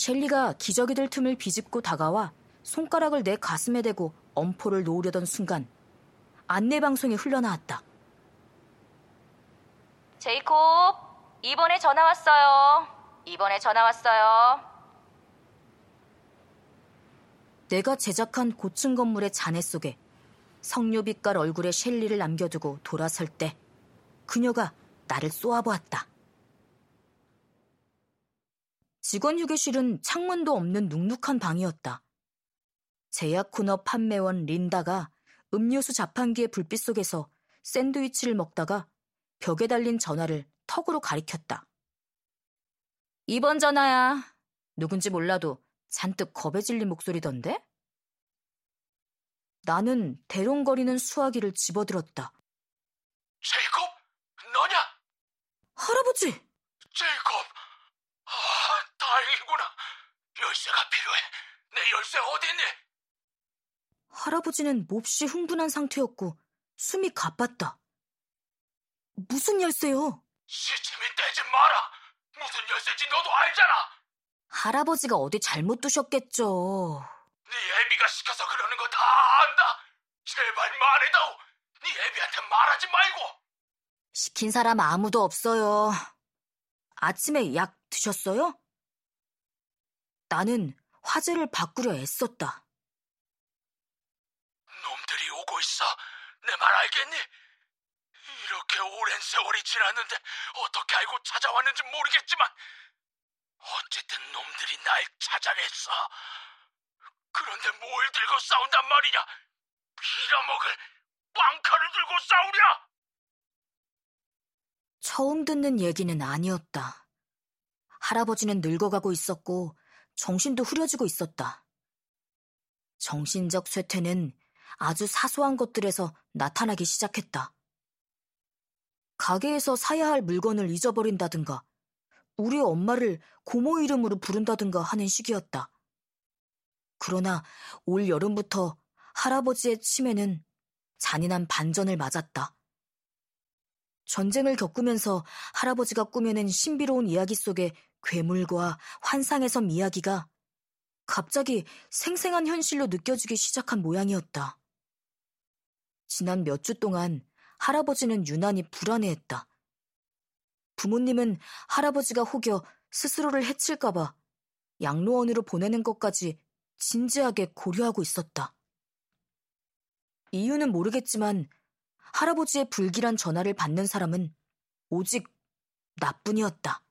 셸리가 기적이 될 틈을 비집고 다가와 손가락을 내 가슴에 대고 엄포를 놓으려던 순간 안내방송이 흘러나왔다. 제이콥, 이번에 전화 왔어요. 이번에 전화 왔어요. 내가 제작한 고층 건물의 잔해 속에 석류빛깔 얼굴에 셸리를 남겨두고 돌아설 때 그녀가 나를 쏘아보았다. 직원 휴게실은 창문도 없는 눅눅한 방이었다. 제약코너 판매원 린다가 음료수 자판기의 불빛 속에서 샌드위치를 먹다가 벽에 달린 전화를 턱으로 가리켰다. "이번 전화야." 누군지 몰라도 잔뜩 겁에 질린 목소리던데? 나는 대롱거리는 수화기를 집어들었다. "제이콥, 너냐?" "할아버지!" "제이콥! 다행이구나. 열쇠가 필요해. 내 열쇠 어디 있니?" 할아버지는 몹시 흥분한 상태였고 숨이 가빴다. "무슨 열쇠요?" "시침이 떼지 마라. 무슨 열쇠인지 너도 알잖아." "할아버지가 어디 잘못 두셨겠죠." "네 애비가 시켜서 그러는 거 다 안다. 제발 말해다오. 네 애비한테 말하지 말고." "시킨 사람 아무도 없어요. 아침에 약 드셨어요?" 나는 화제를 바꾸려 애썼다. "놈들이 오고 있어. 내 말 알겠니? 이렇게 오랜 세월이 지났는데 어떻게 알고 찾아왔는지 모르겠지만 어쨌든 놈들이 날 찾아냈어. 그런데 뭘 들고 싸운단 말이냐? 빌어먹을 빵칼을 들고 싸우랴?" 처음 듣는 얘기는 아니었다. 할아버지는 늙어가고 있었고 정신도 흐려지고 있었다. 정신적 쇠퇴는 아주 사소한 것들에서 나타나기 시작했다. 가게에서 사야 할 물건을 잊어버린다든가 우리 엄마를 고모 이름으로 부른다든가 하는 시기였다. 그러나 올 여름부터 할아버지의 치매는 잔인한 반전을 맞았다. 전쟁을 겪으면서 할아버지가 꾸며낸 신비로운 이야기 속에 괴물과 환상의 섬 이야기가 갑자기 생생한 현실로 느껴지기 시작한 모양이었다. 지난 몇 주 동안 할아버지는 유난히 불안해했다. 부모님은 할아버지가 혹여 스스로를 해칠까봐 양로원으로 보내는 것까지 진지하게 고려하고 있었다. 이유는 모르겠지만 할아버지의 불길한 전화를 받는 사람은 오직 나뿐이었다.